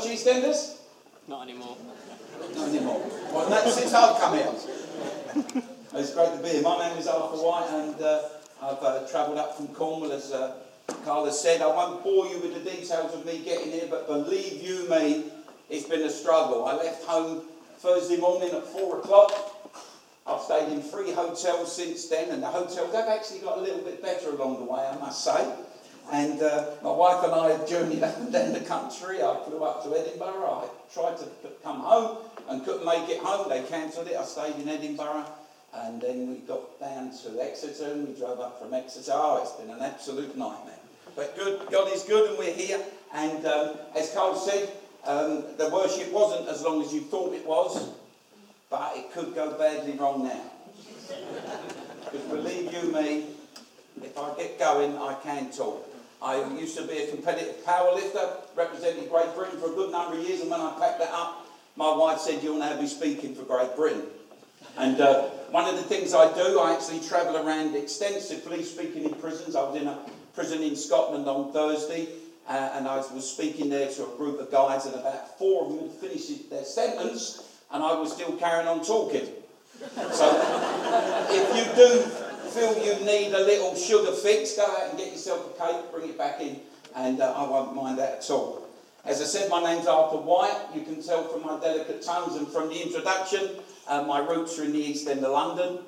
watch EastEnders? Not anymore. Not anymore. Well, that's since I've come here. It's great to be here. My name is Arthur White, and I've travelled up from Cornwall, as Carl has said. I won't bore you with the details of me getting here, but believe you me, it's been a struggle. I left home Thursday morning at 4 o'clock. I've stayed in 3 hotels since then, and the hotels have actually got a little bit better along the way, I must say. And my wife and I have journeyed up and down the country. I flew up to Edinburgh. I tried to come home and couldn't make it home. They cancelled it. I stayed in Edinburgh, and then we got down to Exeter, and we drove up from Exeter. Oh, it's been an absolute nightmare. But good, God is good, and we're here. And as Carl said, the worship wasn't as long as you thought it was, but it could go badly wrong now. Because believe you me, if I get going, I can talk. I used to be a competitive powerlifter, representing Great Britain for a good number of years, and when I packed that up, my wife said, you'll now be speaking for Great Britain. And one of the things I do, I actually travel around extensively speaking in prisons. I was in a prison in Scotland on Thursday, and I was speaking there to a group of guys, and about 4 of them had finished their sentence, and I was still carrying on talking. So if you do feel you need a little sugar fix, go out and get yourself a cake, bring it back in, and I won't mind that at all. As I said, my name's Arthur White. You can tell from my delicate tones and from the introduction, my roots are in the East End of London.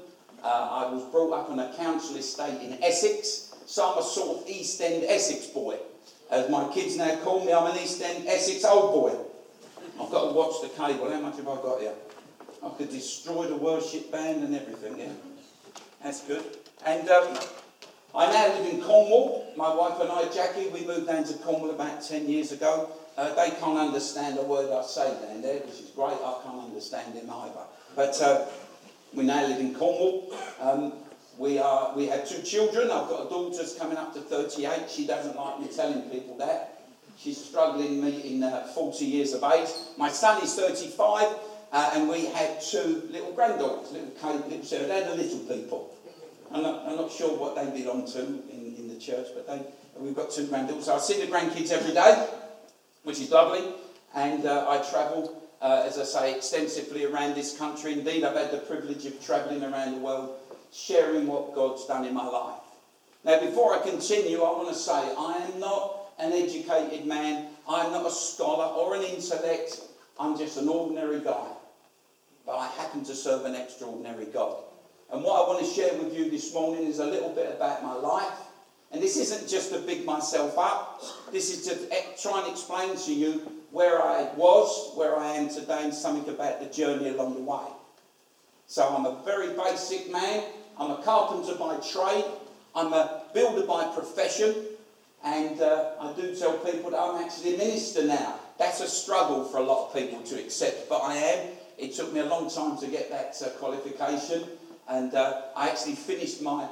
I was brought up on a council estate in Essex, so I'm a sort of East End Essex boy. As my kids now call me, I'm an East End Essex old boy. I've got to watch the cable. How much have I got here? I could destroy the worship band and everything, yeah. That's good. And I now live in Cornwall. My wife and I, Jackie, we moved down to Cornwall about 10 years ago. They can't understand a word I say down there, which is great. I can't understand them either. But we now live in Cornwall. We have 2 children. I've got a daughter's coming up to 38. She doesn't like me telling people that. She's struggling meeting 40 years of age. My son is 35, and we had 2 little granddaughters, little Kate, little Sarah. They're the little people. I'm not sure what they belong to in the church, but we've got 2 granddaughters. So I see the grandkids every day, which is lovely, and I travel, as I say, extensively around this country. Indeed, I've had the privilege of travelling around the world, sharing what God's done in my life. Now, before I continue, I want to say I am not an educated man. I'm not a scholar or an intellect. I'm just an ordinary guy. But I happen to serve an extraordinary God. And what I want to share with you this morning is a little bit about my life. And this isn't just to big myself up. This is to try and explain to you where I was, where I am today, and something about the journey along the way. So I'm a very basic man. I'm a carpenter by trade. I'm a builder by profession. And I do tell people that I'm actually a minister now. That's a struggle for a lot of people to accept, but I am. It took me a long time to get that qualification, and I actually finished my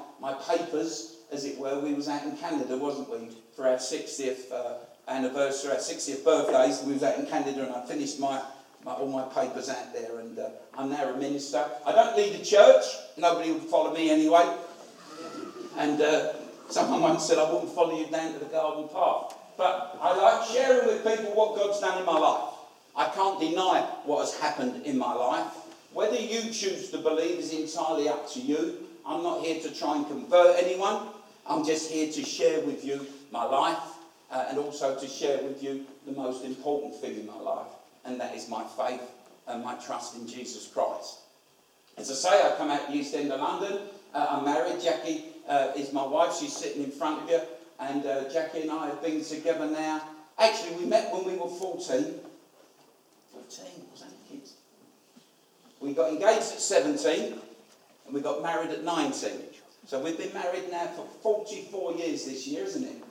papers, as it were. We was out in Canada, wasn't we, for our 60th anniversary, our 60th birthdays. We was out in Canada, and I finished all my papers out there, and I'm now a minister. I don't lead a church. Nobody will follow me anyway. And someone once said, I wouldn't follow you down to the garden path. But I like sharing with people what God's done in my life. I can't deny what has happened in my life. Whether you choose to believe is entirely up to you. I'm not here to try and convert anyone. I'm just here to share with you my life, and also to share with you the most important thing in my life, and that is my faith and my trust in Jesus Christ. As I say, I come out of the East End of London. I'm married. Jackie is my wife. She's sitting in front of you. And Jackie and I have been together now. Actually, we met when we were 14. 14, was that the kids? We got engaged at 17, and we got married at 19. So we've been married now for 44 years this year, isn't it?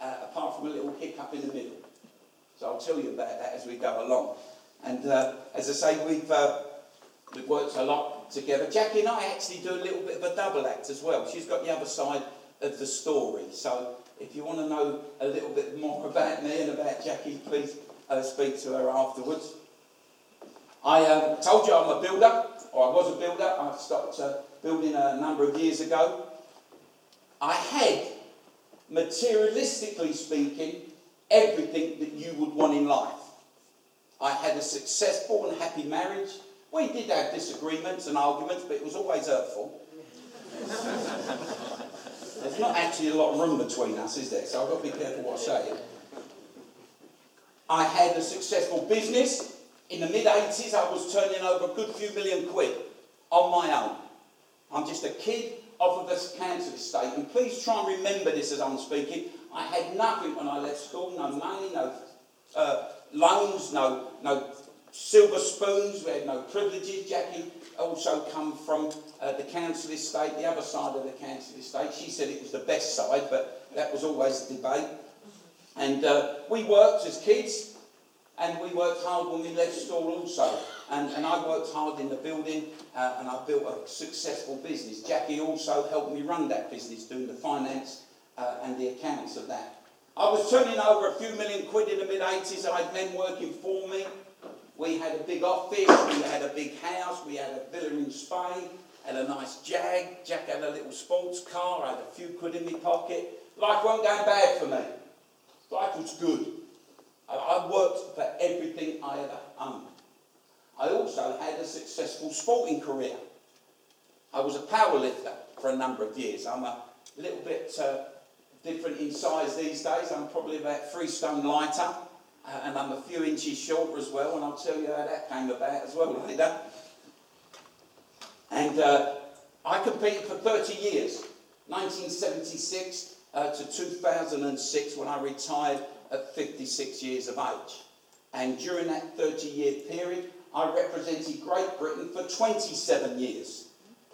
Apart from a little hiccup in the middle. So I'll tell you about that as we go along. And as I say, we've worked a lot together. Jackie and I actually do a little bit of a double act as well. She's got the other side of the story. So if you want to know a little bit more about me and about Jackie, please speak to her afterwards. I told you I'm a builder, or I was a builder. I stopped building a number of years ago. I had, materialistically speaking, everything that you would want in life. I had a successful and happy marriage. We did have disagreements and arguments, but it was always hurtful. There's not actually a lot of room between us, is there? So I've got to be careful what I say. I had a successful business. In the mid-80s, I was turning over a good few million quid on my own. I'm just a kid off of this cancer estate. And please try and remember this as I'm speaking. I had nothing when I left school. No money, no loans, no silver spoons. We had no privileges. Jackie also come from the council estate, the other side of the council estate. She said it was the best side, but that was always the debate. And we worked as kids, and we worked hard when we left school also. And I worked hard in the building, and I built a successful business. Jackie also helped me run that business, doing the finance and the accounts of that. I was turning over a few million quid in the mid-80s. I had men working for me. We had a big office, we had a big house, we had a villa in Spain, had a nice Jag. Jack had a little sports car, I had a few quid in my pocket. Life wasn't going bad for me. Life was good. I worked for everything I ever owned. I also had a successful sporting career. I was a powerlifter for a number of years. I'm a little bit different in size these days. I'm probably about 3 stone lighter, and I'm a few inches shorter as well, and I'll tell you how that came about as well later. And I competed for 30 years, 1976 to 2006, when I retired at 56 years of age. And during that 30-year period, I represented Great Britain for 27 years.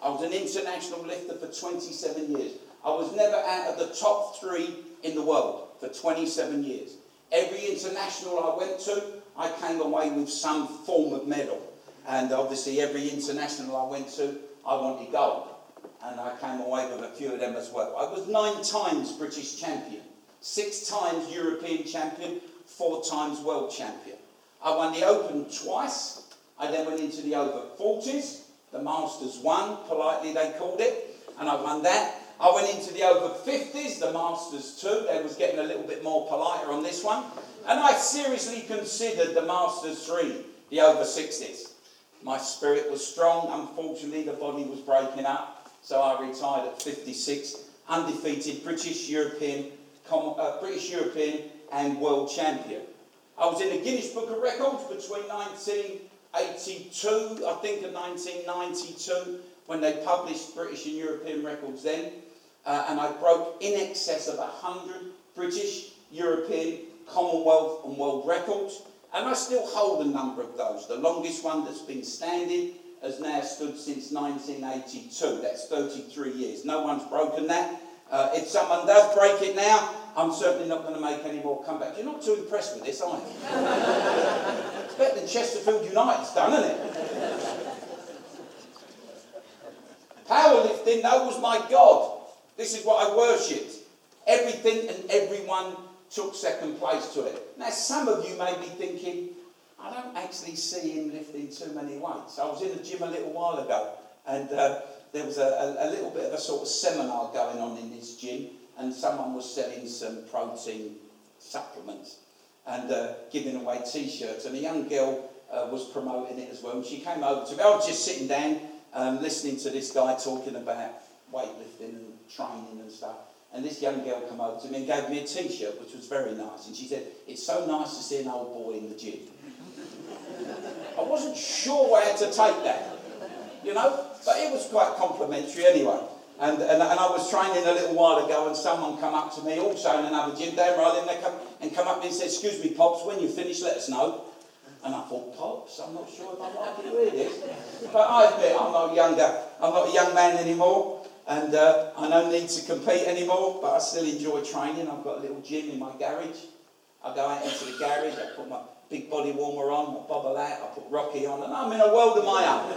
I was an international lifter for 27 years. I was never out of the top 3 in the world for 27 years. Every international I went to, I came away with some form of medal. And obviously every international I went to, I wanted gold. And I came away with a few of them as well. I was 9 times British champion, 6 times European champion, 4 times world champion. I won the Open twice. I then went into the over 40s, the Masters 1, politely they called it, and I won that. I went into the over 50s, the Masters 2. They was getting a little bit more politer on this one. And I seriously considered the Masters 3, the over 60s. My spirit was strong. Unfortunately, the body was breaking up. So I retired at 56, undefeated British, European and world champion. I was in the Guinness Book of Records between 1982, I think, and 1992, when they published British and European records then. And I broke in excess of 100 British, European, Commonwealth and world records. And I still hold a number of those. The longest one that's been standing has now stood since 1982. That's 33 years. No one's broken that. If someone does break it now, I'm certainly not going to make any more comebacks. You're not too impressed with this, are you? It's better than Chesterfield United's done, isn't it? Powerlifting, that was my God. This is what I worshipped. Everything and everyone took second place to it. Now, some of you may be thinking, I don't actually see him lifting too many weights. I was in the gym a little while ago, and there was a little bit of a sort of seminar going on in this gym, and someone was selling some protein supplements and giving away T-shirts, and a young girl was promoting it as well, and she came over to me. I was just sitting down listening to this guy talking about weightlifting and training and stuff. And this young girl came over to me and gave me a T-shirt, which was very nice. And she said, "It's so nice to see an old boy in the gym." I wasn't sure how to take that, you know, but it was quite complimentary anyway. And I was training a little while ago, and someone come up to me, also in another gym, Dan Rowling, and come up to me and said, "Excuse me, Pops, when you finish, let us know." And I thought, Pops, I'm not sure if I like to hear this. But I admit, I'm not a young man anymore. And I don't need to compete anymore, but I still enjoy training. I've got a little gym in my garage. I go out into the garage, I put my big body warmer on, my bobble out, I put Rocky on, and I'm in a world of my own.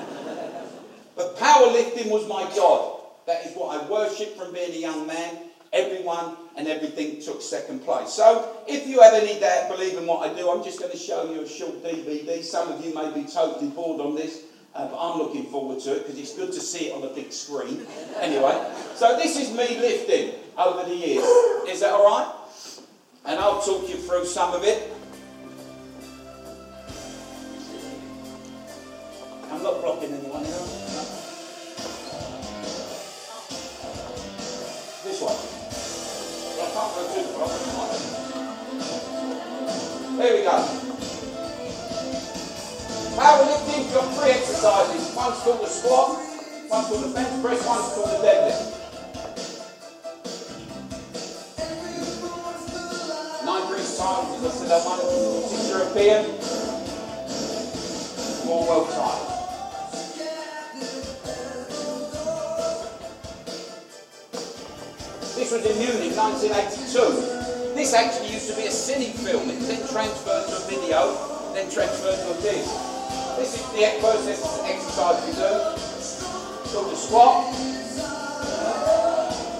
But powerlifting was my God. That is what I worshipped from being a young man. Everyone and everything took second place. So, if you have any doubt, believe in what I do. I'm just going to show you a short DVD. Some of you may be totally bored on this, but I'm looking forward to it because it's good to see it on a big screen. Anyway, so this is me lifting over the years. Is that all right? And I'll talk you through some of it. exercises. One's called the squat, one's called the bench press, one's called the deadlift. 9 drinks time, as I said, that one is European, more well timed. This was in Munich, 1982. This actually used to be a cine film. It then transferred to a video, then transferred to a disc. This is the exercise we do. It's called a squat.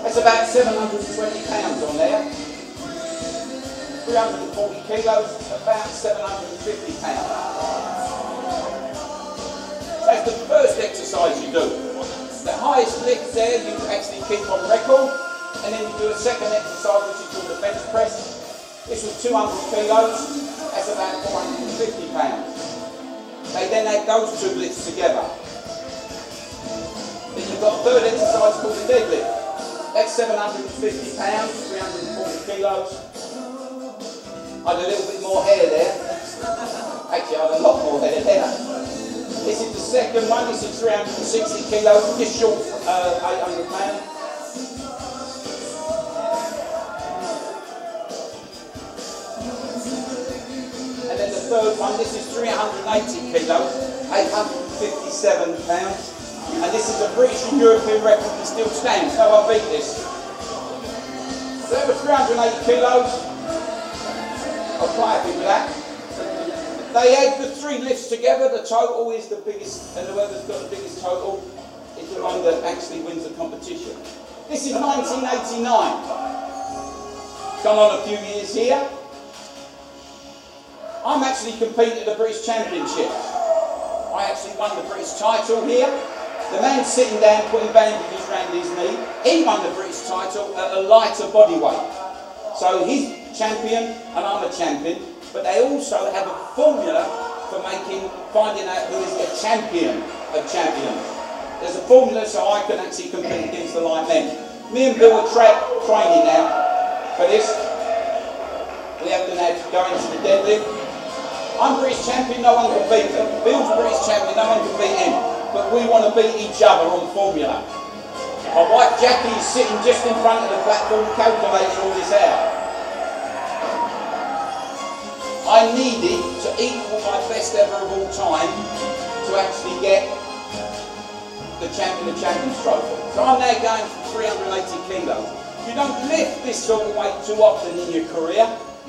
That's about 720 pounds on there. 340 kilos, about 750 pounds. That's the first exercise you do. The highest lift there you actually keep on record, and then you do a second exercise which is called the bench press. This was 200 kilos, that's about 450 pounds. They then add those two lifts together. Then you've got a third exercise called the deadlift. That's 750 pounds, 340 kilos. I had a little bit more hair there. Actually, I had a lot more hair there. This is the second one. This is 360 kilos, just short of 800 pounds. And then the third one, this is 380 kilos, 857 pounds. And this is a British and European record that still stands, so I beat this. So that was 380 kilos. I'm quite happy with that. They add the three lifts together, the total is the biggest, and whoever's got the biggest total is the one that actually wins the competition. This is 1989. Gone on a few years here. I'm actually competing at the British Championships. I actually won the British title here. The man sitting down putting bandages around his knee, he won the British title at a lighter body weight. So he's champion and I'm a champion, but they also have a formula for finding out who is the champion of champions. There's a formula so I can actually compete against the like men. Me and Bill are training now for this. We have to now go into the deadlift. I'm British champion, no one can beat him. Bill's British champion, no one can beat him. But we want to beat each other on formula. My wife Jackie is sitting just in front of the platform calculating all this out. I needed to equal my best ever of all time to actually get the champion of champions trophy. So I'm now going for 380 kilos. You don't lift this sort of weight too often in your career.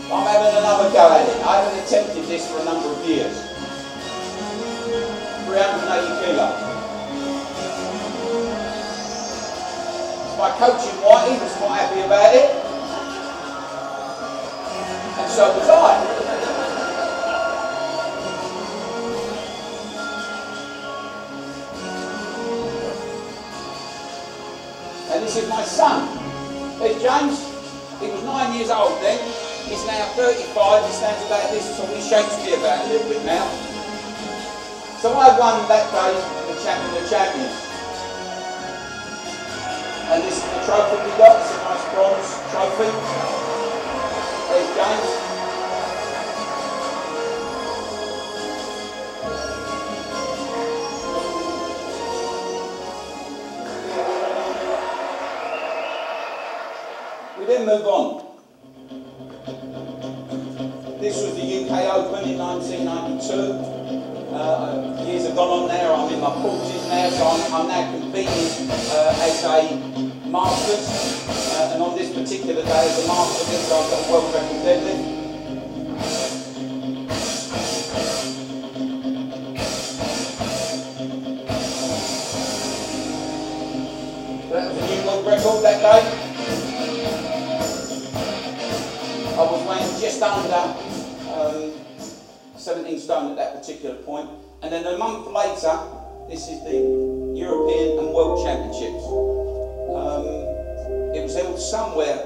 I'm having another go at it. I haven't attempted this for a number of years. 380 kilos. My coach in White, he was quite happy about it. And so was I. This is my son. There's James. He was 9 years old then. He's now 35. He stands about this tall. He shakes me about a little bit now. So I won that day the champion of champions. And this is the trophy we got. It's a nice bronze trophy. There's James. Then move on. This was the UK Open in 1992. Years have gone on there. I'm in my 40s now, so I'm now competing as a Masters. And on this particular day as a Masters, I've got a world record deadlift. That was a new world record that day. I was weighing just under 17 stone at that particular point. And then a month later, this is the European and World Championships. It was held somewhere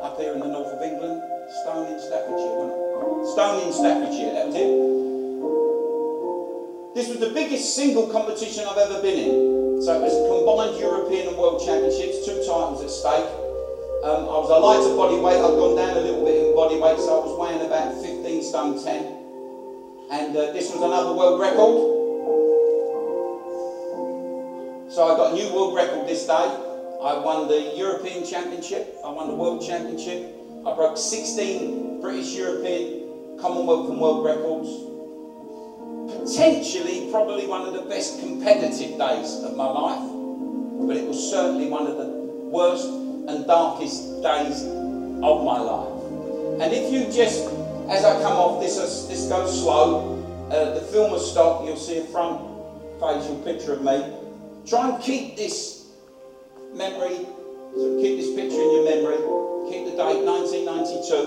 up here in the north of England, Stone in Staffordshire, wasn't it? Stone in Staffordshire, that was it. This was the biggest single competition I've ever been in. So it was a combined European and World Championships, 2 titles at stake. I was a lighter body weight, I'd gone down a little bit in body weight, so I was weighing about 15 stone 10. And this was another world record. So I got a new world record this day. I won the European Championship. I won the World Championship. I broke 16 British, European, Commonwealth and World records. Potentially, probably one of the best competitive days of my life, but it was certainly one of the worst and darkest days of my life. And if you just, as I come off, this goes slow, the film will stop, you'll see a front facial picture of me. Try and keep this memory, so keep this picture in your memory, keep the date 1992.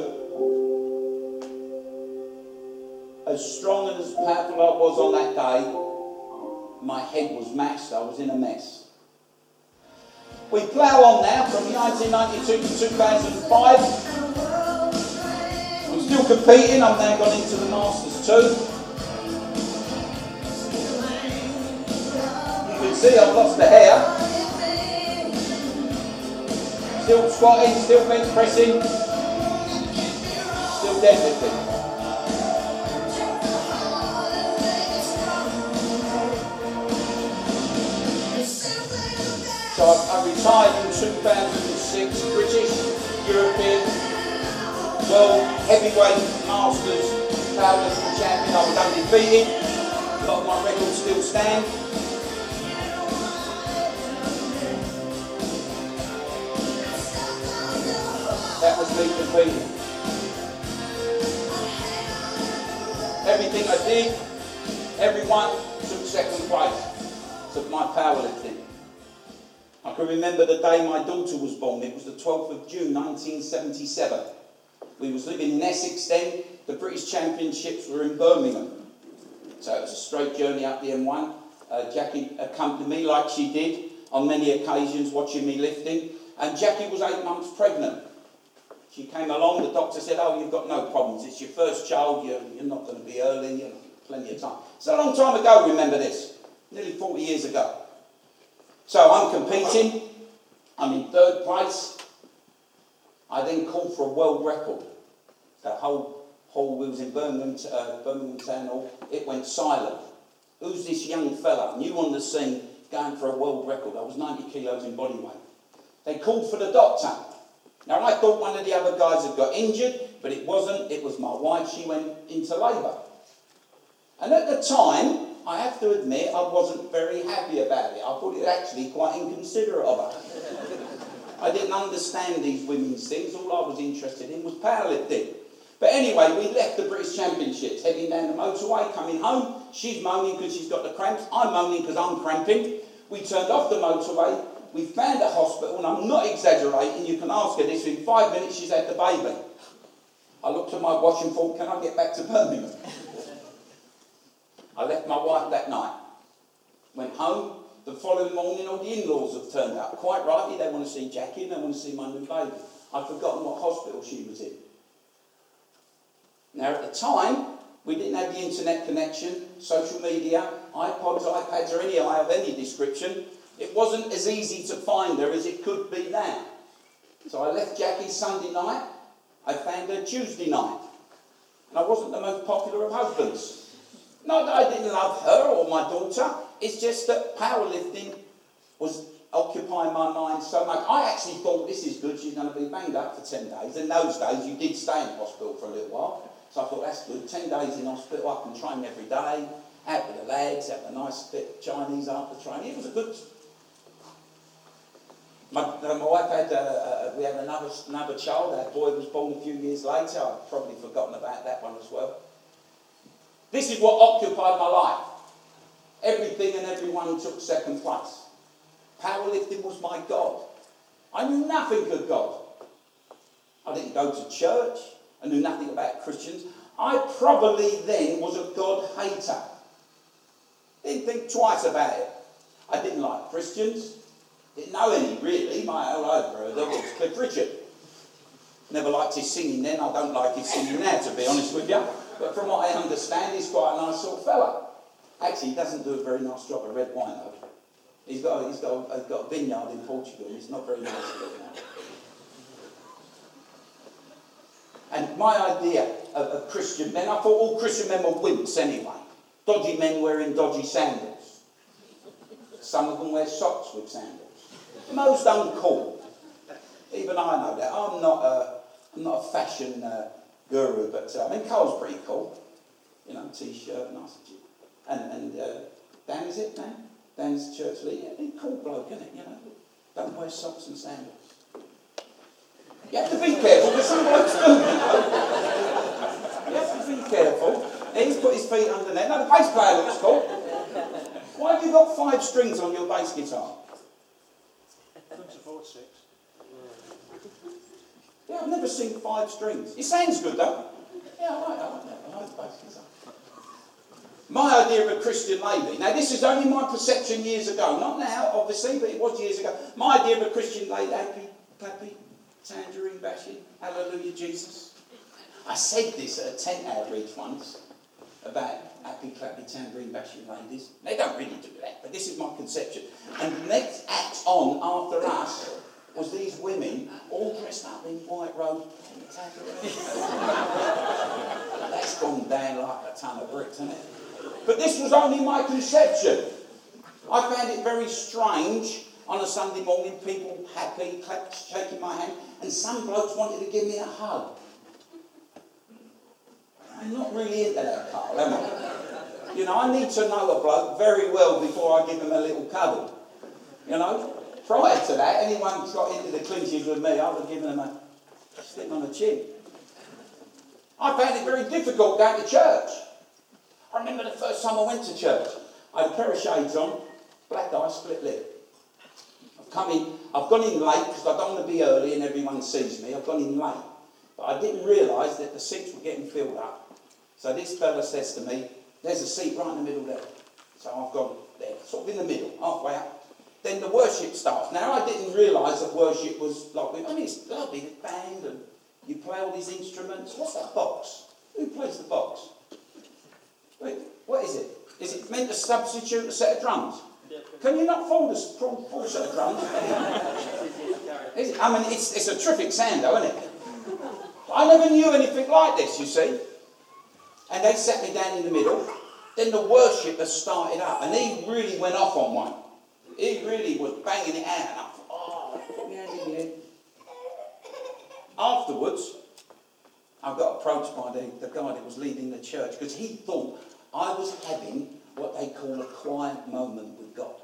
As strong and as powerful as I was on that day, my head was mashed, I was in a mess. We plough on now from 1992 to 2005. I'm still competing, I've now gone into the Masters too. You can see I've lost the hair. Still squatting, still bench pressing, still deadlifting. So I retired in 2006, British, European, World Heavyweight Masters, Powerlifting Champion. I was undefeated. A lot of my records still stand. That was me competing. Everything I did, everyone took second place to my powerlifting. I can remember the day my daughter was born. It was the 12th of June, 1977. We was living in Essex then. The British Championships were in Birmingham. So it was a straight journey up the M1. Jackie accompanied me like she did on many occasions, watching me lifting. And Jackie was 8 months pregnant. She came along, the doctor said, oh, you've got no problems. It's your first child, you're not going to be early, you've got plenty of time. It's a long time ago, remember this. Nearly 40 years ago. So I'm competing, I'm in third place. I then call for a world record. The whole hall was in Birmingham Town Hall. It went silent. Who's this young fella, new on the scene, going for a world record? I was 90 kilos in body weight. They called for the doctor. Now I thought one of the other guys had got injured, but it wasn't. It was my wife. She went into labour. And at the time, I have to admit, I wasn't very happy about it. I thought it was actually quite inconsiderate of her. I didn't understand these women's things. All I was interested in was powerlifting. But anyway, we left the British Championships, heading down the motorway, coming home. She's moaning because she's got the cramps. I'm moaning because I'm cramping. We turned off the motorway. We found a hospital, and I'm not exaggerating. You can ask her this. In 5 minutes, she's had the baby. I looked at my watch and thought, can I get back to Birmingham? I left my wife that night, went home. The following morning, all the in-laws have turned up. Quite rightly, they want to see Jackie and they want to see my new baby. I'd forgotten what hospital she was in. Now, at the time, we didn't have the internet connection, social media, iPods, iPads, or any of any description. It wasn't as easy to find her as it could be now. So I left Jackie Sunday night. I found her Tuesday night. And I wasn't the most popular of husbands. Not that I didn't love her or my daughter, it's just that powerlifting was occupying my mind so much. I actually thought, this is good, she's going to be banged up for 10 days. In those days, you did stay in hospital for a little while. So I thought, that's good, 10 days in hospital, I can train every day, out with the lads, have a nice bit of Chinese after training. It was a good... My wife had, we had another child, our boy was born a few years later. I've probably forgotten about that one as well. This is what occupied my life. Everything and everyone took second place. Powerlifting was my God. I knew nothing of God. I didn't go to church. I knew nothing about Christians. I probably then was a God hater. Didn't think twice about it. I didn't like Christians. Didn't know any really. My old brother was Cliff Richard. Never liked his singing then. I don't like his singing now, to be honest with you. But from what I understand, he's quite a nice sort of fella. Actually, he doesn't do a very nice job of red wine, though. He's got a vineyard in Portugal. He's not very nice at it now. And my idea of Christian men, I thought all Christian men were wimps anyway. Dodgy men wearing dodgy sandals. Some of them wear socks with sandals. Most uncool. Even I know that. I'm not a fashion guru, but I mean, Carl's pretty cool. You know, t-shirt, nice. And Dan, is it, Dan? Dan's church leader. He's a cool bloke, isn't it? You know, don't wear socks and sandals. You have to be careful, because some blokes do, you know. You have to be careful. And he's put his feet under there. No, the bass player looks cool. Why have you got 5 strings on your bass guitar? I couldn't afford 6. Yeah, I've never seen 5 strings. It sounds good, though. Yeah, I like that. I like the bass guitar. My idea of a Christian lady, now this is only my perception years ago, not now, obviously, but it was years ago. My idea of a Christian lady, happy, clappy, tangerine bashing, hallelujah Jesus. I said this at a tent outreach once about happy, clappy, tangerine bashing ladies. They don't really do that, but this is my conception. And the next act on after us was these women all dressed up in white robes. That's gone down like a ton of bricks, isn't it? But this was only my conception. I found it very strange on a Sunday morning, people happy, clapped, shaking my hand, and some blokes wanted to give me a hug. I'm not really into that, Carl, am I? You know, I need to know a bloke very well before I give him a little cuddle. You know, prior to that, anyone who's got into the clinches with me, I would have given them a slip on the chin. I found it very difficult going to church. I remember the first time I went to church. I had a pair of shades on, black eye, split lip. I've gone in late because I don't want to be early and everyone sees me. I've gone in late. But I didn't realise that the seats were getting filled up. So this fella says to me, there's a seat right in the middle there. So I've gone there, sort of in the middle, halfway up. Then the worship starts. Now, I didn't realise that worship was like, I mean, it's lovely, the band, and you play all these instruments. What's that box? Who plays the box? Wait, what is it? Is it meant to substitute a set of drums? Can you not fold a full set of drums? I mean, it's a terrific sound, though, isn't it? I never knew anything like this, you see. And they sat me down in the middle. Then the worshipper started up, and he really went off on one. He really was banging it out. And I thought, put my hand in the head. Afterwards, I got approached by the guy that was leading the church because he thought I was having what they call a quiet moment with God.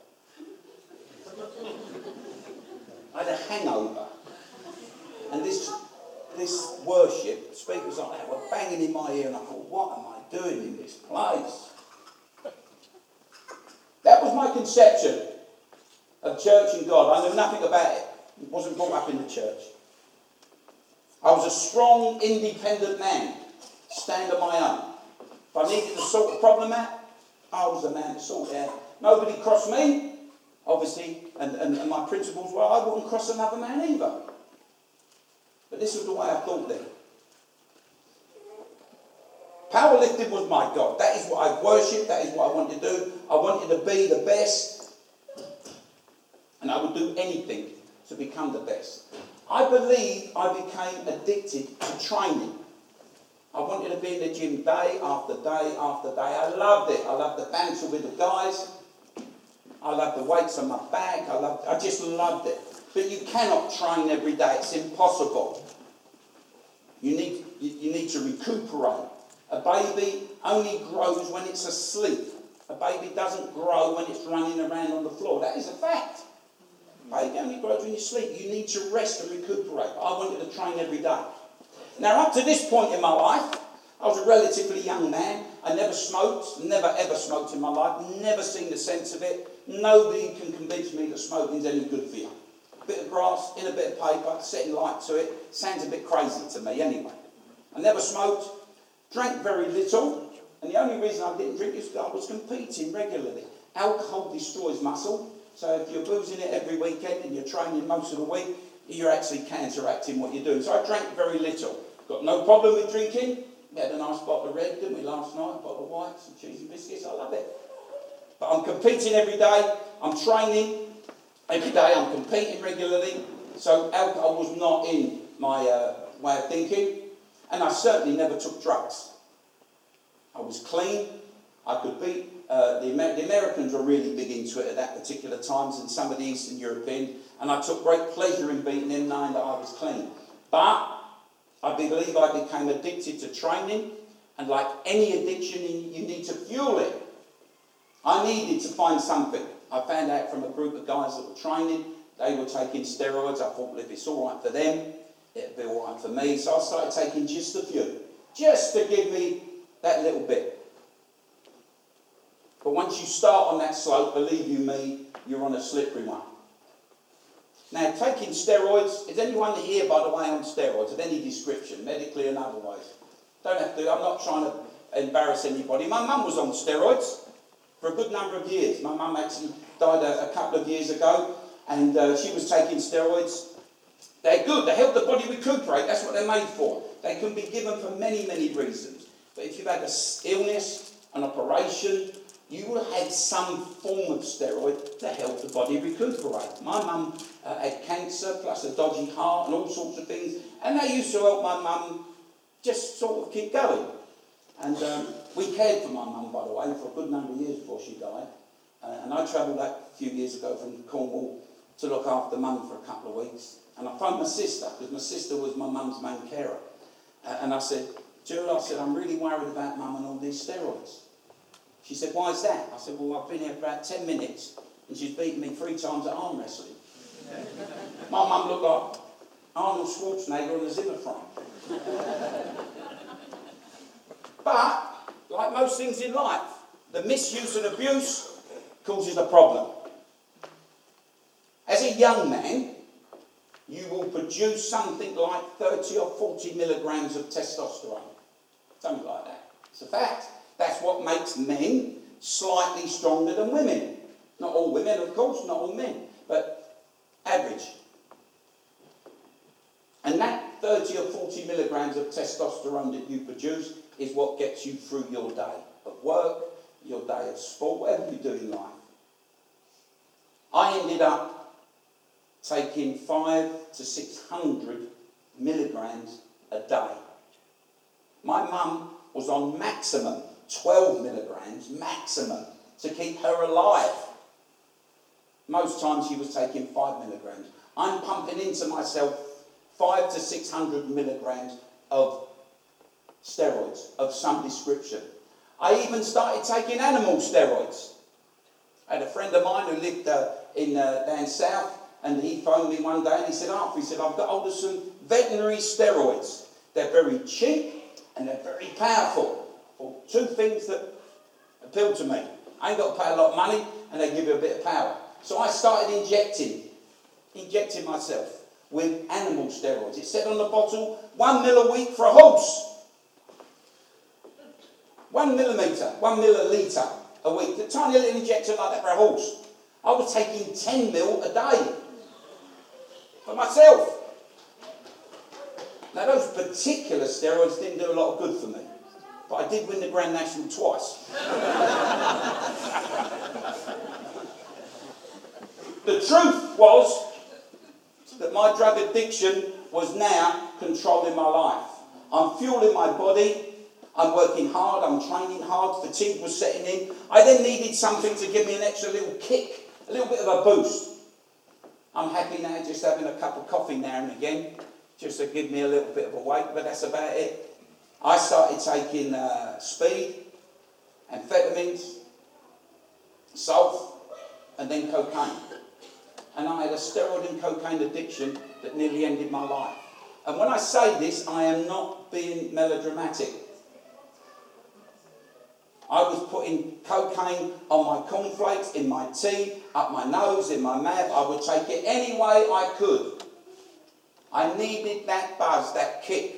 I had a hangover. And this worship, speakers like that were banging in my ear, and I thought, what am I doing in this place? That was my conception of church and God. I knew nothing about it. It wasn't brought up in the church. I was a strong, independent man, stand on my own. If I needed to sort the problem out, I was the man to sort it out. Nobody crossed me, obviously, and my principles were I wouldn't cross another man either. But this was the way I thought then. Powerlifting was my God. That is what I worshipped. That is what I wanted to do. I wanted to be the best. And I would do anything to become the best. I believe I became addicted to training. I wanted to be in the gym day after day after day. I loved it. I loved the banter with the guys. I loved the weights on my back. I just loved it. But you cannot train every day. It's impossible. You need to recuperate. A baby only grows when it's asleep. A baby doesn't grow when it's running around on the floor. That is a fact. Baby only grows when you sleep. You need to rest and recuperate. I wanted to train every day. Now, up to this point in my life, I was a relatively young man. I never smoked, never ever smoked in my life, never seen the sense of it. Nobody can convince me that smoking's any good for you. A bit of grass in a bit of paper, setting light to it, sounds a bit crazy to me anyway. I never smoked, drank very little, and the only reason I didn't drink is because I was competing regularly. Alcohol destroys muscle. So if you're boozing it every weekend and you're training most of the week, you're actually counteracting what you're doing. So I drank very little. Got no problem with drinking. We had a nice bottle of red, didn't we, last night? A bottle of white, some cheese and biscuits. I love it. But I'm competing every day. I'm training every day. I'm competing regularly. So alcohol was not in my way of thinking. And I certainly never took drugs. I was clean. I could beat, the Americans were really big into it at that particular times, and some of the Eastern Europeans, and I took great pleasure in beating them, knowing that I was clean. But I believe I became addicted to training, and like any addiction, you need to fuel it. I needed to find something. I found out from a group of guys that were training, they were taking steroids. I thought, well, if it's all right for them, it'll be all right for me. So I started taking just a few, just to give me that little bit. But once you start on that slope, believe you me, you're on a slippery one. Now, taking steroids, is anyone here, by the way, on steroids of any description, medically and otherwise? Don't have to, I'm not trying to embarrass anybody. My mum was on steroids for a good number of years. My mum actually died a couple of years ago, and she was taking steroids. They're good, they help the body recuperate, that's what they're made for. They can be given for many, many reasons. But if you've had an illness, an operation, you will have had some form of steroid to help the body recuperate. My mum had cancer, plus a dodgy heart and all sorts of things, and they used to help my mum just sort of keep going. And we cared for my mum, by the way, for a good number of years before she died. And I travelled that a few years ago from Cornwall to look after mum for a couple of weeks. And I phoned my sister, because my sister was my mum's main carer. And I said, Jill, I said, I'm really worried about mum and all these steroids. She said, why is that? I said, well, I've been here for about 10 minutes and she's beaten me 3 times at arm wrestling. My mum looked like Arnold Schwarzenegger on the Zimmer front. But, like most things in life, the misuse and abuse causes a problem. As a young man, you will produce something like 30 or 40 milligrams of testosterone. Something like that. It's a fact. That's what makes men slightly stronger than women. Not all women, of course, not all men, but average. And that 30 or 40 milligrams of testosterone that you produce is what gets you through your day of work, your day of sport, whatever you do in life. I ended up taking 500 to 600 milligrams a day. My mum was on maximum 12 milligrams maximum to keep her alive. Most times she was taking 5 milligrams. I'm pumping into myself 500 to 600 milligrams of steroids of some description. I even started taking animal steroids. I had a friend of mine who lived down south, and he phoned me one day and he said, Arthur, he said, I've got hold of some veterinary steroids. They're very cheap and they're very powerful. Well, 2 things that appeal to me. I ain't got to pay a lot of money, and they give you a bit of power. So I started injecting myself with animal steroids. It said on the bottle, 1 ml a week for a horse. 1 milliliter a week. A tiny little injection like that for a horse. I was taking 10 ml a day for myself. Now, those particular steroids didn't do a lot of good for me. But I did win the Grand National twice. The truth was that my drug addiction was now controlling my life. I'm fueling my body. I'm working hard. I'm training hard. Fatigue was setting in. I then needed something to give me an extra little kick, a little bit of a boost. I'm happy now just having a cup of coffee now and again, just to give me a little bit of a wake, but that's about it. I started taking speed, amphetamines, salt, and then cocaine. And I had a steroid and cocaine addiction that nearly ended my life. And when I say this, I am not being melodramatic. I was putting cocaine on my cornflakes, in my tea, up my nose, in my mouth. I would take it any way I could. I needed that buzz, that kick.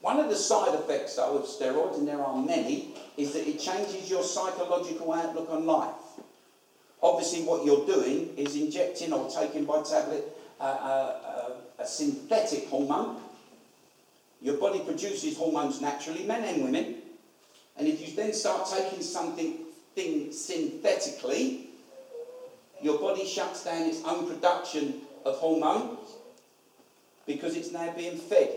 One of the side effects, though, of steroids, and there are many, is that it changes your psychological outlook on life. Obviously, what you're doing is injecting or taking by tablet a synthetic hormone. Your body produces hormones naturally, men and women. And if you then start taking something synthetically, your body shuts down its own production of hormones because it's now being fed.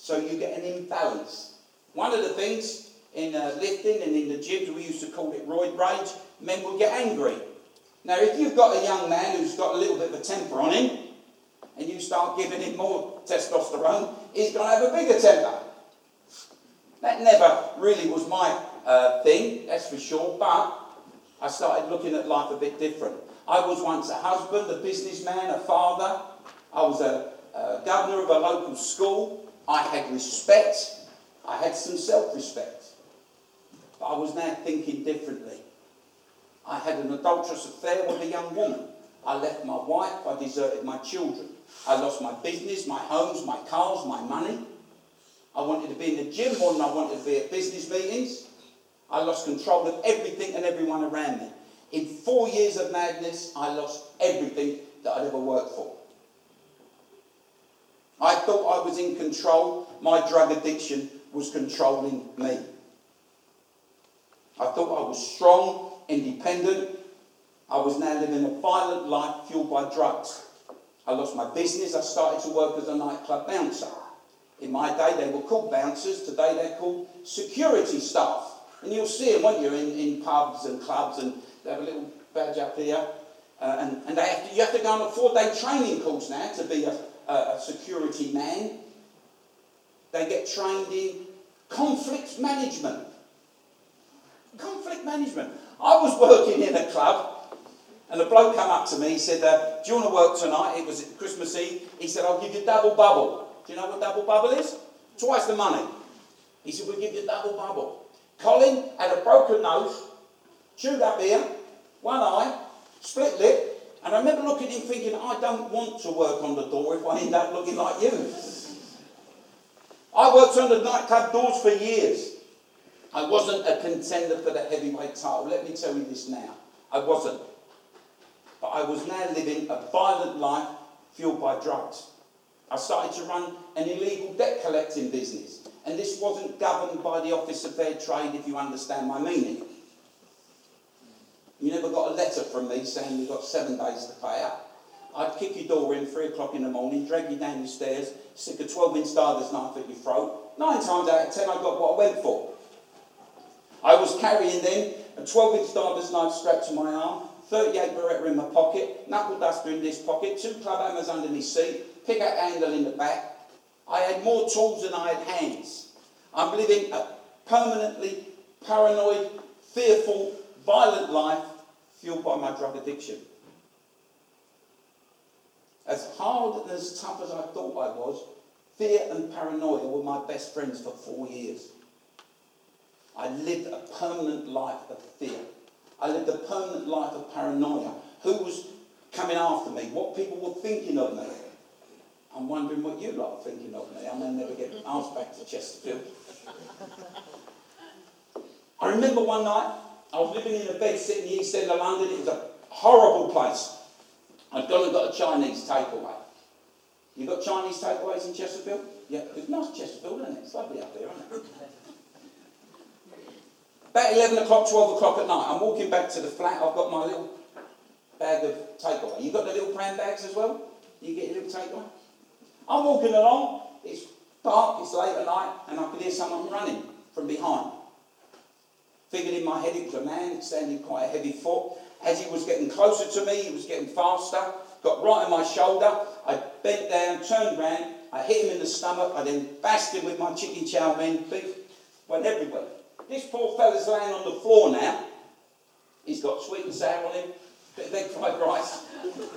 So you get an imbalance. One of the things in lifting and in the gyms, we used to call it roid rage, men would get angry. Now, if you've got a young man who's got a little bit of a temper on him, and you start giving him more testosterone, he's going to have a bigger temper. That never really was my thing, that's for sure, but I started looking at life a bit different. I was once a husband, a businessman, a father. I was a governor of a local school. I had respect. I had some self-respect. But I was now thinking differently. I had an adulterous affair with a young woman. I left my wife. I deserted my children. I lost my business, my homes, my cars, my money. I wanted to be in the gym more than I wanted to be at business meetings. I lost control of everything and everyone around me. In 4 years of madness, I lost everything that I'd ever worked for. I thought I was in control. My drug addiction was controlling me. I thought I was strong, independent. I was now living a violent life fueled by drugs. I lost my business. I started to work as a nightclub bouncer. In my day, they were called bouncers. Today, they're called security staff. And you'll see them, won't you, in pubs and clubs, and they have a little badge up here. And they have to, you have to go on a 4-day training course now to be a security man. They get trained in conflict management. Conflict management. I was working in a club, and a bloke came up to me, he said, do you want to work tonight? It was Christmas Eve. He said, I'll give you double bubble. Do you know what double bubble is? Twice the money. He said, we'll give you double bubble. Colin had a broken nose, chewed up ear, one eye, split lip, and I remember looking at him thinking, I don't want to work on the door if I end up looking like you. I worked on the nightclub doors for years. I wasn't a contender for the heavyweight title. Let me tell you this now. I wasn't. But I was now living a violent life fueled by drugs. I started to run an illegal debt collecting business. And this wasn't governed by the Office of Fair Trade, if you understand my meaning. You never got a letter from me saying you've got 7 days to pay up. I'd kick your door in 3 o'clock in the morning, drag you down the stairs, stick a 12-inch starter's knife at your throat. 9 times out of 10, I got what I went for. I was carrying then a 12-inch starter's knife strapped to my arm, 38 Beretta in my pocket, knuckle duster in this pocket, 2 club hammers under my seat, pickaxe handle in the back. I had more tools than I had hands. I'm living a permanently paranoid, fearful, violent life fueled by my drug addiction. As hard and as tough as I thought I was, fear and paranoia were my best friends for 4 years. I lived a permanent life of fear. I lived a permanent life of paranoia. Who was coming after me? What people were thinking of me? I'm wondering what you lot are thinking of me. I may never get asked back to Chesterfield. I remember one night, I was living in a bed sitting in the East End of London. It was a horrible place. I'd gone and got a Chinese takeaway. You got Chinese takeaways in Chesterfield? Yeah, it's nice Chesterfield, isn't it? It's lovely up there, isn't it? About 11 o'clock, 12 o'clock at night, I'm walking back to the flat. I've got my little bag of takeaway. You got the little pram bags as well? You get your little takeaway? I'm walking along, it's dark, it's late at night, and I could hear someone running from behind. Figured in my head it was a man standing quite a heavy foot. As he was getting closer to me, he was getting faster, got right on my shoulder. I bent down, turned round, I hit him in the stomach, I then bashed him with my chicken chow mein, beef went everywhere. This poor fella's laying on the floor now. He's got sweet and sour on him, bit of egg fried rice.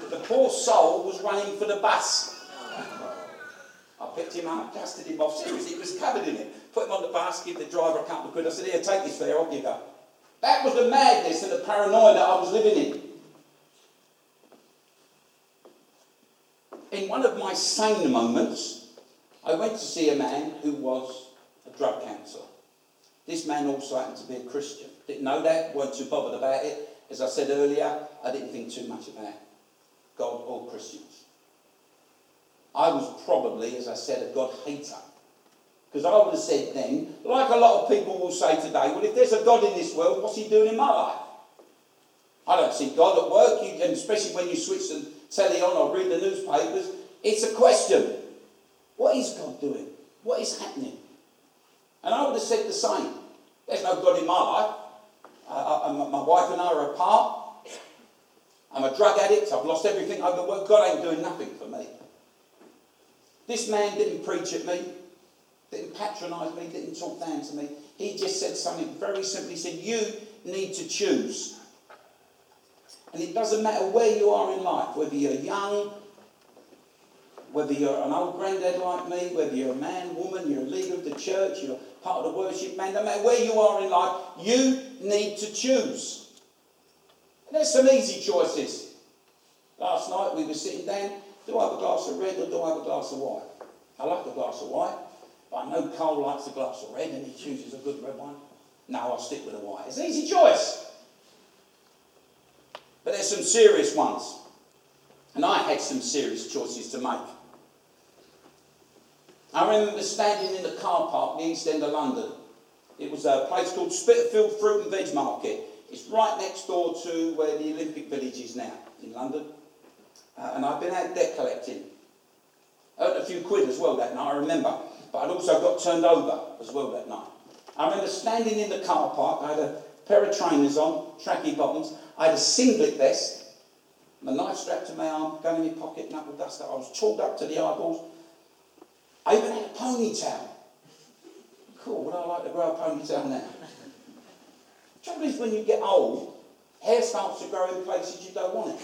The poor soul was running for the bus. I picked him up, dusted him off. Seriously, it was covered in it. Put him on the bus, give the driver a couple of quid. I said, here, take this fare, I'll give up. That was the madness and the paranoia that I was living in. In one of my sane moments, I went to see a man who was a drug counselor. This man also happened to be a Christian. Didn't know that, weren't too bothered about it. As I said earlier, I didn't think too much about God or Christians. I was probably, as I said, a God hater. Because I would have said then, like a lot of people will say today, well, if there's a God in this world, what's he doing in my life? I don't see God at work, and especially when you switch the telly on or read the newspapers, it's a question. What is God doing? What is happening? And I would have said the same. There's no God in my life. My wife and I are apart. I'm a drug addict. I've lost everything over the world. God ain't doing nothing for me. This man didn't preach at me, didn't patronise me, didn't talk down to me. He just said something very simply. He said, you need to choose. And it doesn't matter where you are in life, whether you're young, whether you're an old granddad like me, whether you're a man, woman, you're a leader of the church, you're part of the worship band, no matter where you are in life, you need to choose. And there's some easy choices. Last night we were sitting down, do I have a glass of red or do I have a glass of white? I like a glass of white, but I know Carl likes a glass of red and he chooses a good red one. No, I'll stick with a white. It's an easy choice. But there's some serious ones. And I had some serious choices to make. I remember standing in the car park in the East End of London. It was a place called Spitfield Fruit and Veg Market. It's right next door to where the Olympic Village is now in London. And I'd been out debt collecting. I earned a few quid as well that night, I remember. But I'd also got turned over as well that night. I remember standing in the car park. I had a pair of trainers on, tracky bottoms. I had a singlet vest, my knife strapped to my arm, gun in my pocket, knuckle duster. I was chalked up to the eyeballs. I even had a ponytail. Cool, would I like to grow a ponytail now? Trouble is, when you get old, hair starts to grow in places you don't want it.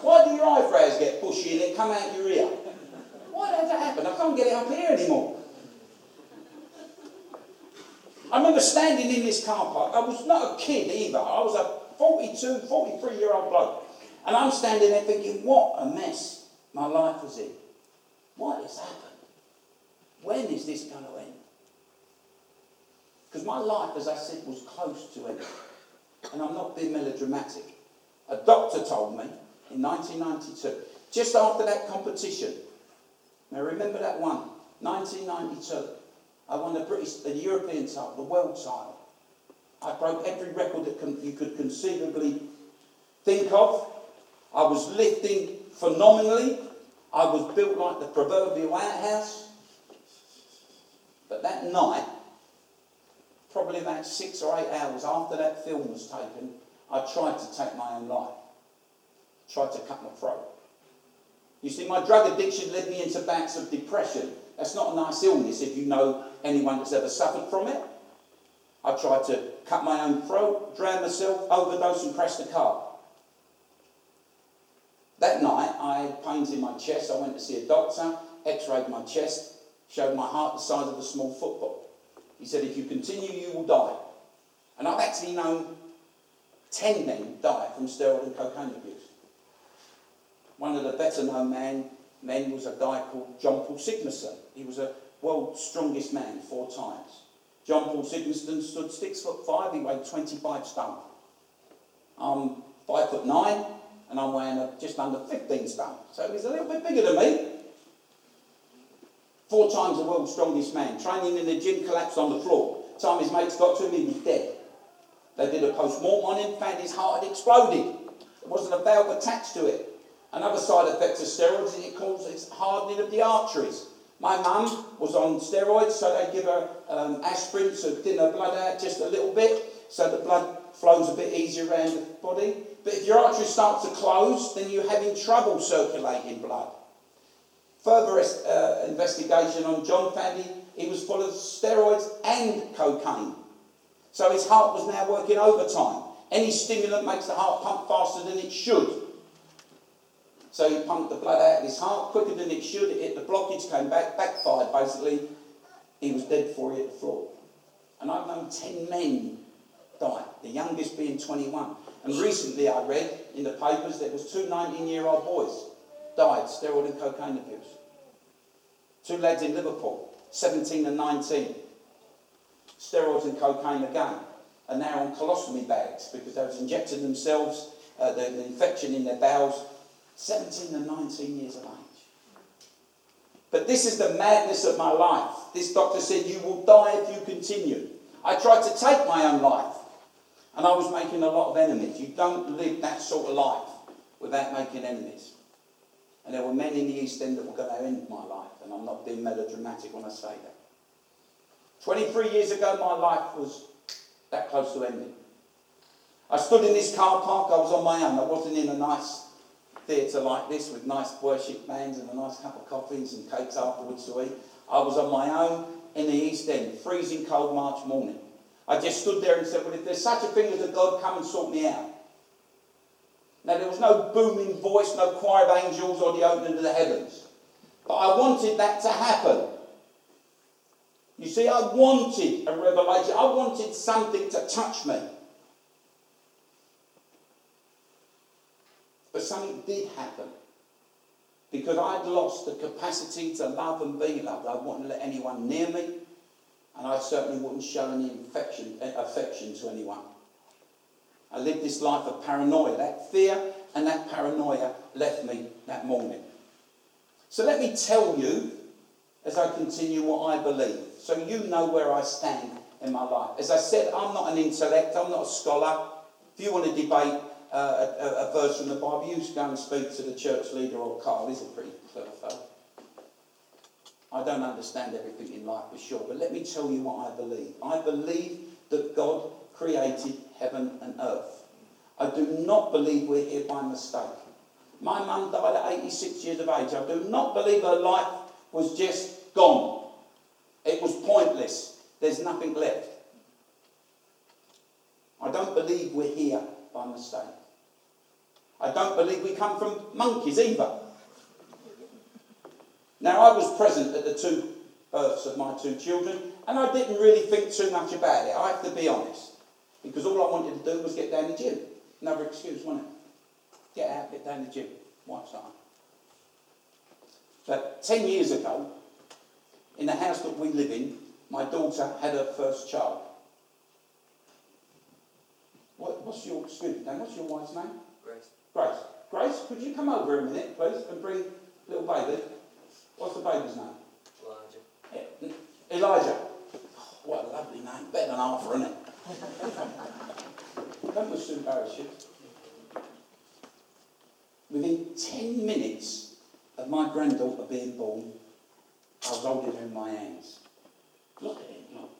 Why do your eyebrows get bushy and then come out your ear? Why did that happen? I can't get it up here anymore. I remember standing in this car park. I was not a kid either. I was a 42, 43-year-old bloke. And I'm standing there thinking, what a mess my life was in. What has happened? When is this going to end? Because my life, as I said, was close to ending. And I'm not being melodramatic. A doctor told me in 1992, just after that competition, now remember that one, 1992, I won the European title, the world title. I broke every record that you could conceivably think of. I was lifting phenomenally. I was built like the proverbial outhouse. But that night, probably about 6 or 8 hours after that film was taken, I tried to take my own life. I tried to cut my throat. You see, my drug addiction led me into bouts of depression. That's not a nice illness if you know anyone that's ever suffered from it. I tried to cut my own throat, drown myself, overdose and crash the car. That night, I had pains in my chest. I went to see a doctor, x-rayed my chest, showed my heart the size of a small football. He said, if you continue, you will die. And I've actually known 10 men die from steroid and cocaine abuse. One of the better-known men was a guy called John Paul Sigmundson. He was a world's strongest man 4 times. John Paul Sigmundson stood 6'5", he weighed 25 stone. I'm 5'9", and I'm weighing just under 15 stone. So he's a little bit bigger than me. 4 times the world's strongest man. Training in the gym, collapsed on the floor. Time his mates got to him, he was dead. They did a post-mortem on him, found his heart had exploded. There wasn't a valve attached to it. Another side effect of steroids is it causes hardening of the arteries. My mum was on steroids, so they give her aspirin, so thin her blood out just a little bit, so the blood flows a bit easier around the body. But if your arteries start to close, then you're having trouble circulating blood. Further investigation on John found he was full of steroids and cocaine. So his heart was now working overtime. Any stimulant makes the heart pump faster than it should. So he pumped the blood out of his heart quicker than it should. It hit the blockage, came back, backfired basically. He was dead before he hit the floor. And I've known 10 men die, the youngest being 21. And recently I read in the papers there was 2 19-year-old boys died, steroid and cocaine abuse. 2 lads in Liverpool, 17 and 19. Steroids and cocaine again. And now on colostomy bags because they've injected themselves, the infection in their bowels, 17 and 19 years of age. But this is the madness of my life. This doctor said, you will die if you continue. I tried to take my own life. And I was making a lot of enemies. You don't live that sort of life without making enemies. And there were men in the East End that were going to end my life. And I'm not being melodramatic when I say that. 23 years ago, my life was that close to ending. I stood in this car park. I was on my own. I wasn't in a nice theatre like this with nice worship bands and a nice cup of coffee and some cakes afterwards to eat. I was on my own in the East End, freezing cold March morning. I just stood there and said, well, if there's such a thing as a God, come and sort me out. Now, there was no booming voice, no choir of angels or the opening of the heavens. But I wanted that to happen. You see, I wanted a revelation. I wanted something to touch me. But something did happen. Because I'd lost the capacity to love and be loved. I wouldn't let anyone near me. And I certainly wouldn't show any affection to anyone. I lived this life of paranoia. That fear and that paranoia left me that morning. So let me tell you, as I continue, what I believe, so you know where I stand in my life. As I said, I'm not an intellect. I'm not a scholar. If you want to debate a verse from the Bible, you just go and speak to the church leader or Carl. He's a pretty clever fellow. I don't understand everything in life for sure, but let me tell you what I believe. I believe that God created heaven and earth. I do not believe we're here by mistake. My mum died at 86 years of age. I do not believe her life was just gone. It was pointless. There's nothing left. I don't believe we're here by mistake. I don't believe we come from monkeys either. Now, I was present at the two births of my two children, and I didn't really think too much about it. I have to be honest, because all I wanted to do was get down the gym. Another excuse, wasn't it? Get out, get down the gym. Wife's time. But 10 years ago, in the house that we live in, my daughter had her first child. What's your wife's name? Grace. Grace. Grace, could you come over a minute, please, and bring little baby? What's the baby's name? Elijah. Yeah. Elijah. Oh, what a lovely name. Better than Arthur, isn't it? That was so embarrassing. Within 10 minutes... of my granddaughter being born, I was holding her in my hands. Look at him, look.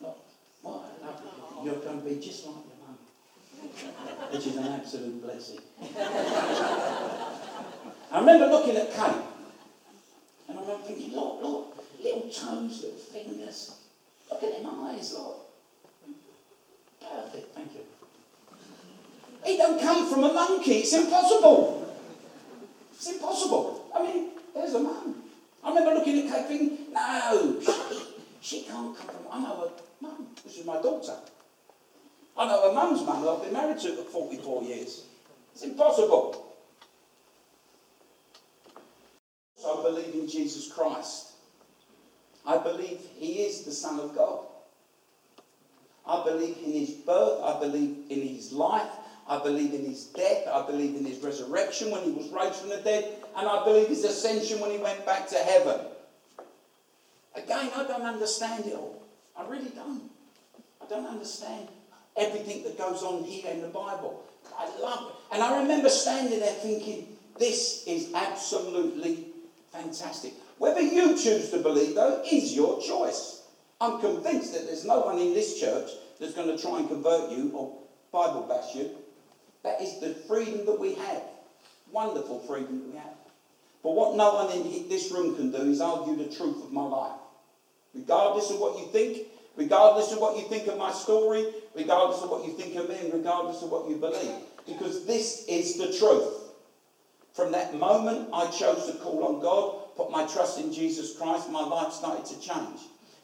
Look, what a lovely thing. You're going to be just like your mum. Which is an absolute blessing. I remember looking at Kate, and I remember thinking, look, little toes, little fingers. Look at them eyes, look. Perfect, thank you. He don't come from a monkey, it's impossible. It's impossible. I mean, there's a mum. I remember looking at Kate thinking, no, she can't come from... I know her mum, which is my daughter. I know her mum's mum that I've been married to for 44 years. It's impossible. So I believe in Jesus Christ. I believe he is the Son of God. I believe in his birth. I believe in his life. I believe in his death. I believe in his resurrection when he was raised from the dead. And I believe his ascension when he went back to heaven. Again, I don't understand it all. I really don't. I don't understand everything that goes on here in the Bible. I love it. And I remember standing there thinking, this is absolutely fantastic. Whether you choose to believe, though, is your choice. I'm convinced that there's no one in this church that's going to try and convert you or Bible bash you. That is the freedom that we have. Wonderful freedom that we have. But what no one in this room can do is argue the truth of my life. Regardless of what you think, regardless of what you think of my story, regardless of what you think of me, and regardless of what you believe. Because this is the truth. From that moment, I chose to call on God, put my trust in Jesus Christ, my life started to change.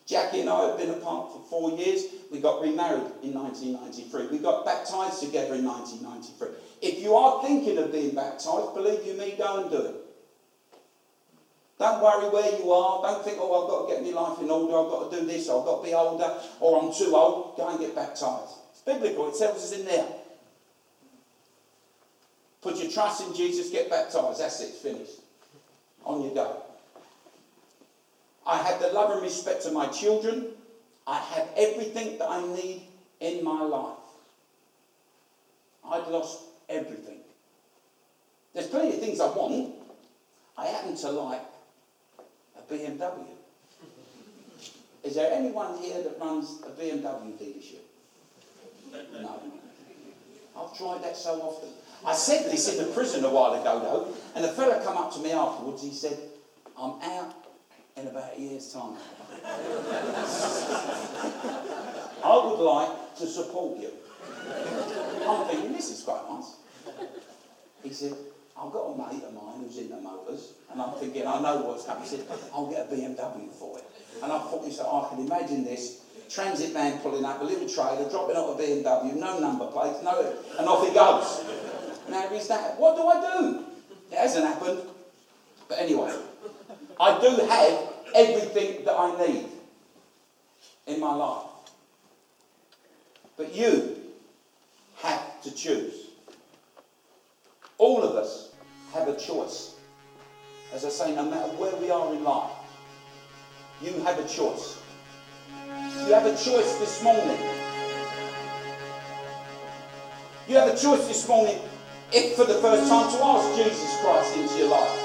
Jackie and I have been apart for 4 years. We got remarried in 1993. We got baptised together in 1993. If you are thinking of being baptised, believe you me, go and do it. Don't worry where you are. Don't think, oh, I've got to get my life in order. I've got to do this. Or I've got to be older. Or I'm too old. Go and get baptised. It's biblical. It tells us in there. Put your trust in Jesus. Get baptised. That's it. It's finished. On you go. I have the love and respect of my children. I have everything that I need in my life. I'd lost everything. There's plenty of things I want. I happen to like a BMW. Is there anyone here that runs a BMW dealership? No. I've tried that so often. I said this in the prison a while ago, though, and a fella come up to me afterwards, he said, I'm out in about a year's time. I would like to support you. I'm thinking, this is quite nice. He said, I've got a mate of mine who's into motors, and I'm thinking, I know what's coming. He said, I'll get a BMW for it. And I thought, I can imagine this transit van pulling up, a little trailer, dropping off a BMW, no number plate, no, and off it goes. Now, is that, what do I do? It hasn't happened. But anyway, I do have everything that I need in my life. But you have to choose. All of us have a choice. As I say, no matter where we are in life, you have a choice. You have a choice this morning. You have a choice this morning if for the first time to ask Jesus Christ into your life.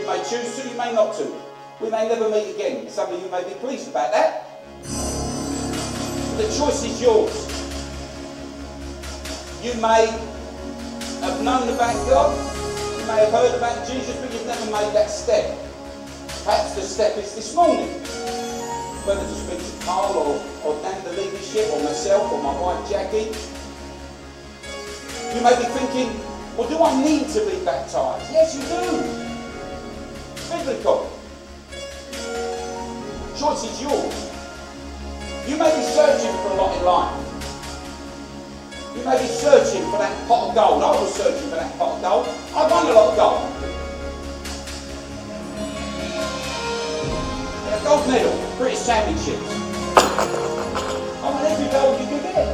You may choose to, you may not to. We may never meet again. Some of you may be pleased about that. The choice is yours. You may have known about God, you may have heard about Jesus, but you've never made that step. Perhaps the step is this morning. Whether to speak to Carl or Dan, the leadership, or myself, or my wife Jackie. You may be thinking, well, do I need to be baptised? Yes, you do. Biblical. Choice is yours. You may be searching for a lot in life. You may be searching for that pot of gold. I was searching for that pot of gold. I won a lot of gold. A gold medal. British Championships. I want every gold you can get.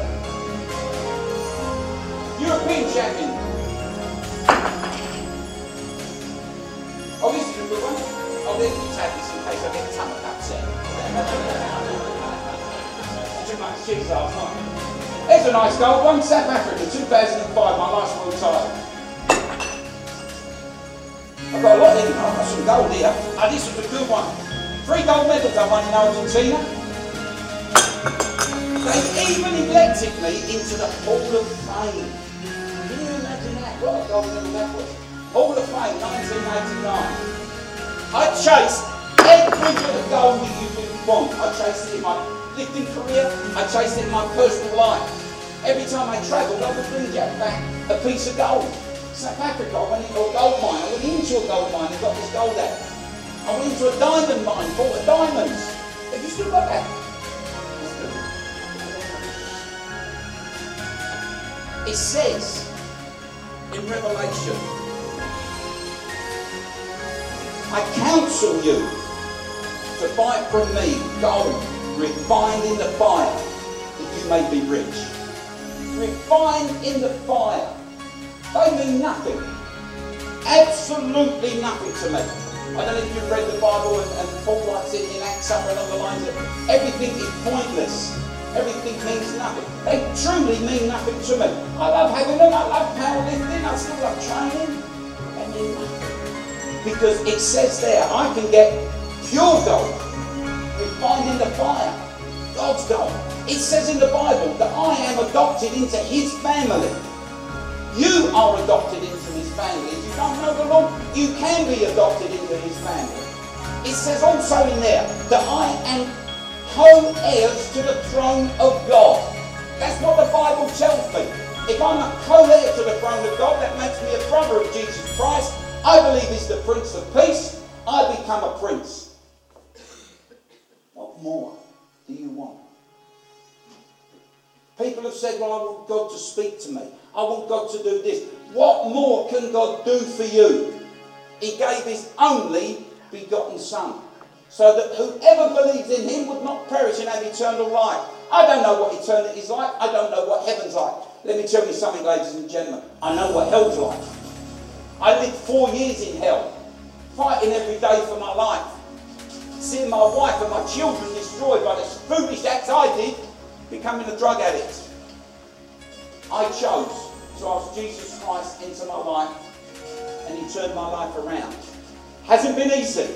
European champion. Oh, this is a good one. Oh, there's the tablets in case I get a tummy upset. Too much cheese last night. There's a nice gold one. South Africa, 2005, my last world title. I've got a lot in here. I've got some gold here. Oh, this is a good one. 3 gold medals I won in Argentina. They even elected me into the Hall of Fame. Can you imagine that? What a gold medal that was. Hall of Fame, 1989. I chased every bit of gold that you could want. I chased it in my lifting career. I chased it in my personal life. Every time I travelled, I would bring back a piece of gold. South Africa, I went into a gold mine. I went into a gold mine and got this gold out. I went into a diamond mine full of diamonds. Have you still got that? It says in Revelation, I counsel you to buy from me gold refined in the fire that you may be rich. Refined in the fire. They mean nothing. Absolutely nothing to me. I don't know if you've read the Bible and Paul writes it in Acts somewhere along the lines of everything is pointless. Everything means nothing. They truly mean nothing to me. I love having them. I love powerlifting. I still love training. They mean nothing. Because it says there, I can get pure gold refined in the fire. God's gold. It says in the Bible that I am adopted into His family. You are adopted into His family. If you don't know the Lord, you can be adopted into His family. It says also in there that I am co-heirs to the throne of God. That's what the Bible tells me. If I'm a co-heir to the throne of God, that makes me a brother of Jesus Christ. I believe He's the Prince of Peace. I become a prince. What more do you want? People have said, well, I want God to speak to me. I want God to do this. What more can God do for you? He gave His only begotten Son, so that whoever believes in Him would not perish and have eternal life. I don't know what eternity is like. I don't know what heaven's like. Let me tell you something, ladies and gentlemen. I know what hell's like. I lived 4 years in hell, fighting every day for my life, seeing my wife and my children destroyed by the foolish acts I did, becoming a drug addict. I chose to ask Jesus Christ into my life, and He turned my life around. Hasn't been easy.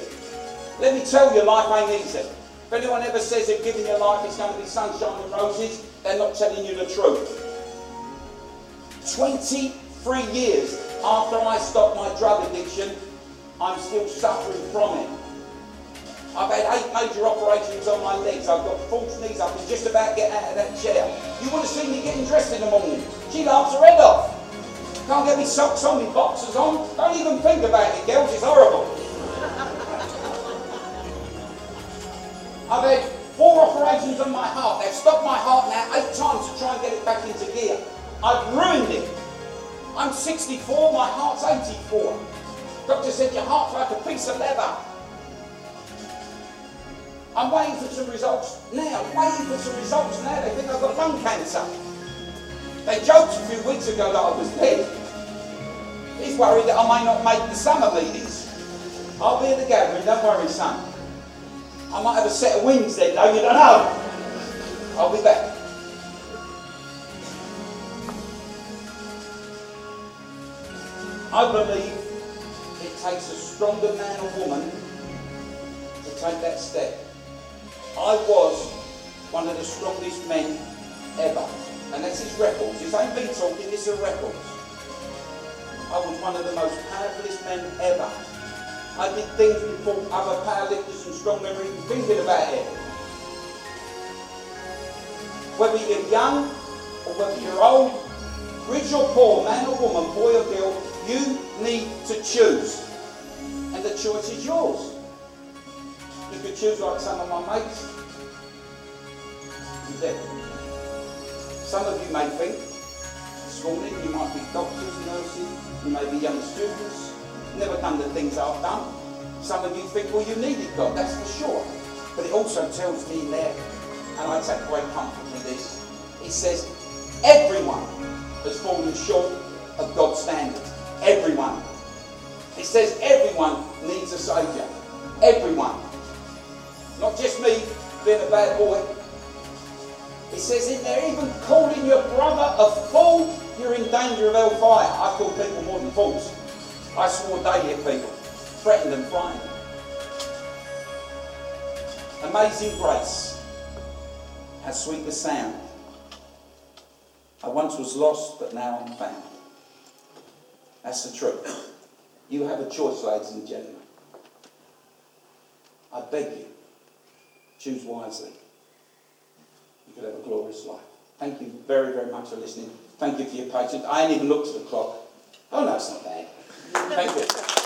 Let me tell you, life ain't easy. If anyone ever says that giving your life is going to be sunshine and roses, they're not telling you the truth. 23 years after I stopped my drug addiction, I'm still suffering from it. I've had 8 major operations on my legs. I've got false knees. I can just about get out of that chair. You would have seen me getting dressed in the morning. She laughs her head off. Can't get me socks on, me boxers on. Don't even think about it, girls. It's horrible. I've had 4 operations on my heart. They've stopped my heart now 8 times to try and get it back into gear. I've ruined it. I'm 64, my heart's 84. Doctor said your heart's like a piece of leather. I'm waiting for some results now. They think I've got lung cancer. They joked a few weeks ago that I was dead. He's worried that I may not make the summer meetings. I'll be at the gathering, don't worry, son. I might have a set of wings then, though, you don't know. I'll be back. I believe it takes a stronger man or woman to take that step. I was one of the strongest men ever. And that's his records. This ain't me talking, this is records. I was one of the most powerless men ever. I did things before other powerlifters and strong men were even thinking about it. Whether you're young or whether you're old, rich or poor, man or woman, boy or girl, you need to choose. And the choice is yours. You could choose like some of my mates. You did. Some of you may think, this morning you might be doctors, nurses, you may be young students, never done the things I've done. Some of you think, well, you needed God, that's for sure. But it also tells me there, and I take great comfort from this, it says, everyone has fallen short of God's standard. Everyone. It says everyone needs a saviour. Everyone. Not just me being a bad boy. It says in there, even calling your brother a fool, you're in danger of hellfire. I call people more than fools. I swore daily at people, threatened and frightened. Amazing grace. How sweet the sound. I once was lost, but now I'm found. That's the truth. You have a choice, ladies and gentlemen. I beg you, choose wisely. You could have a glorious life. Thank you very, very much for listening. Thank you for your patience. I ain't even looked at the clock. Oh, no, it's not bad. Thank you.